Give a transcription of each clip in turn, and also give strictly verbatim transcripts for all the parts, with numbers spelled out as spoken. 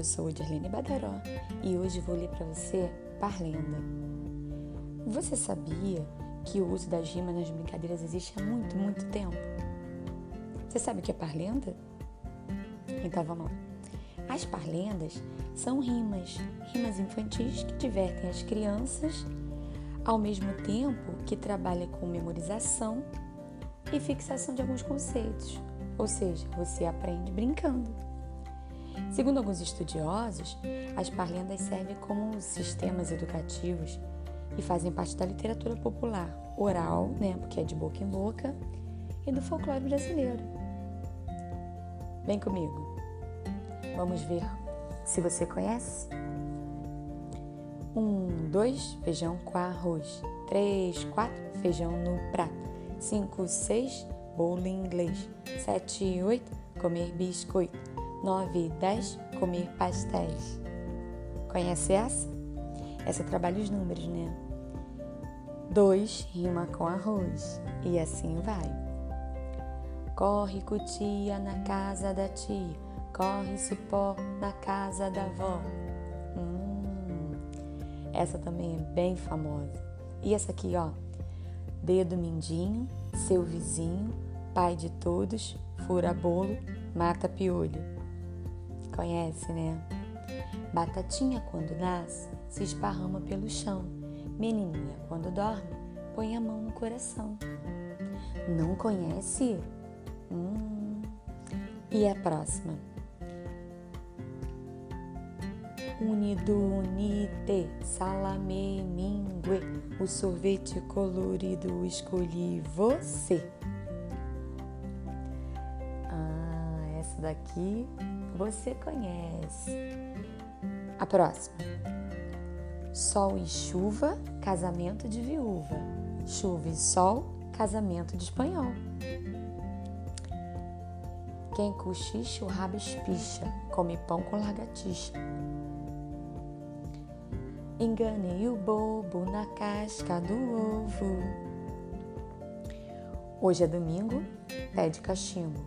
eu sou Dirlene Badaró e hoje vou ler para você Parlenda. Você sabia que o uso da gema nas brincadeiras existe há muito, muito tempo? Você sabe o que é parlenda? Então vamos lá. As parlendas são rimas, rimas infantis que divertem as crianças, ao mesmo tempo que trabalha com memorização e fixação de alguns conceitos, ou seja, você aprende brincando. Segundo alguns estudiosos, as parlendas servem como sistemas educativos e fazem parte da literatura popular, oral, né, porque é de boca em boca, e do folclore brasileiro. Vem comigo, vamos ver se você conhece. Um, dois, feijão com arroz. Três, quatro, feijão no prato. Cinco, seis, bolo inglês. Sete, oito, comer biscoito. Nove, dez, comer pastéis. Conhece essa? Essa trabalha os números, né? Dois rima com arroz e assim vai. Corre cutia na casa da tia, corre cipó na casa da avó. Hum, essa também é bem famosa. E essa aqui, ó. Dedo mindinho, seu vizinho, pai de todos, fura bolo, mata piolho. Conhece, né? Batatinha quando nasce, se esparrama pelo chão. Menininha quando dorme, põe a mão no coração. Não conhece? Hum. E a próxima? Unido, unite, salame, mingue, o sorvete colorido, escolhi você. Ah, essa daqui você conhece. A próxima. Sol e chuva, casamento de viúva. Chuva e sol, casamento de espanhol. Quem cochicha o rabo espicha, come pão com lagartixa. Enganei o bobo na casca do ovo. Hoje é domingo, pede cachimbo.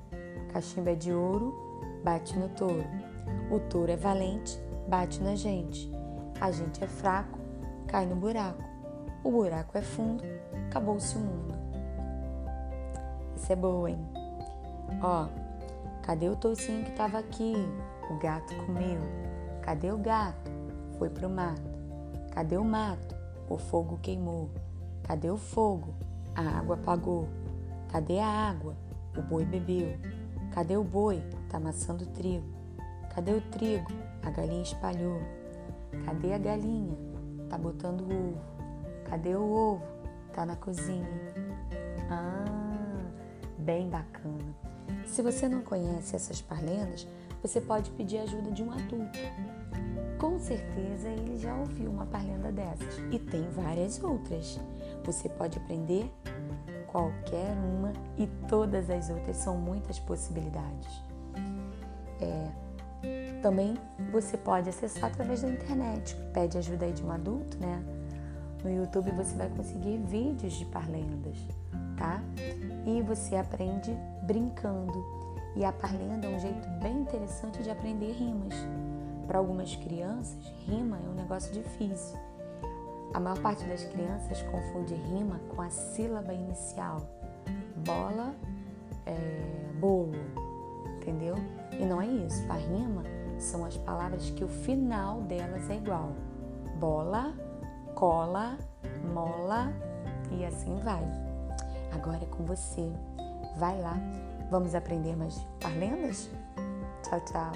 Cachimbo é de ouro, bate no touro. O touro é valente, bate na gente. A gente é fraco, cai no buraco. O buraco é fundo, acabou-se o mundo. Essa é boa, hein? Ó, cadê o toucinho que tava aqui? O gato comeu. Cadê o gato? Foi pro mato. Cadê o mato? O fogo queimou. Cadê o fogo? A água apagou. Cadê a água? O boi bebeu. Cadê o boi? Tá amassando trigo. Cadê o trigo? A galinha espalhou. Cadê a galinha? Tá botando o ovo. Cadê o ovo? Tá na cozinha. Ah, bem bacana. Se você não conhece essas parlendas, você pode pedir a ajuda de um adulto. Com certeza ele já ouviu uma parlenda dessas e tem várias outras. Você pode aprender qualquer uma e todas as outras são muitas possibilidades. É, também você pode acessar através da internet. Pede ajuda aí de um adulto, né? No YouTube você vai conseguir vídeos de parlendas, tá? E você aprende brincando. E a parlenda é um jeito bem interessante de aprender rimas. Para algumas crianças, rima é um negócio difícil. A maior parte das crianças confunde rima com a sílaba inicial. Bola, é, bolo, entendeu? E não é isso. A rima são as palavras que o final delas é igual. Bola, cola, mola e assim vai. Agora é com você. Vai lá. Vamos aprender mais parlendas? Tchau, tchau.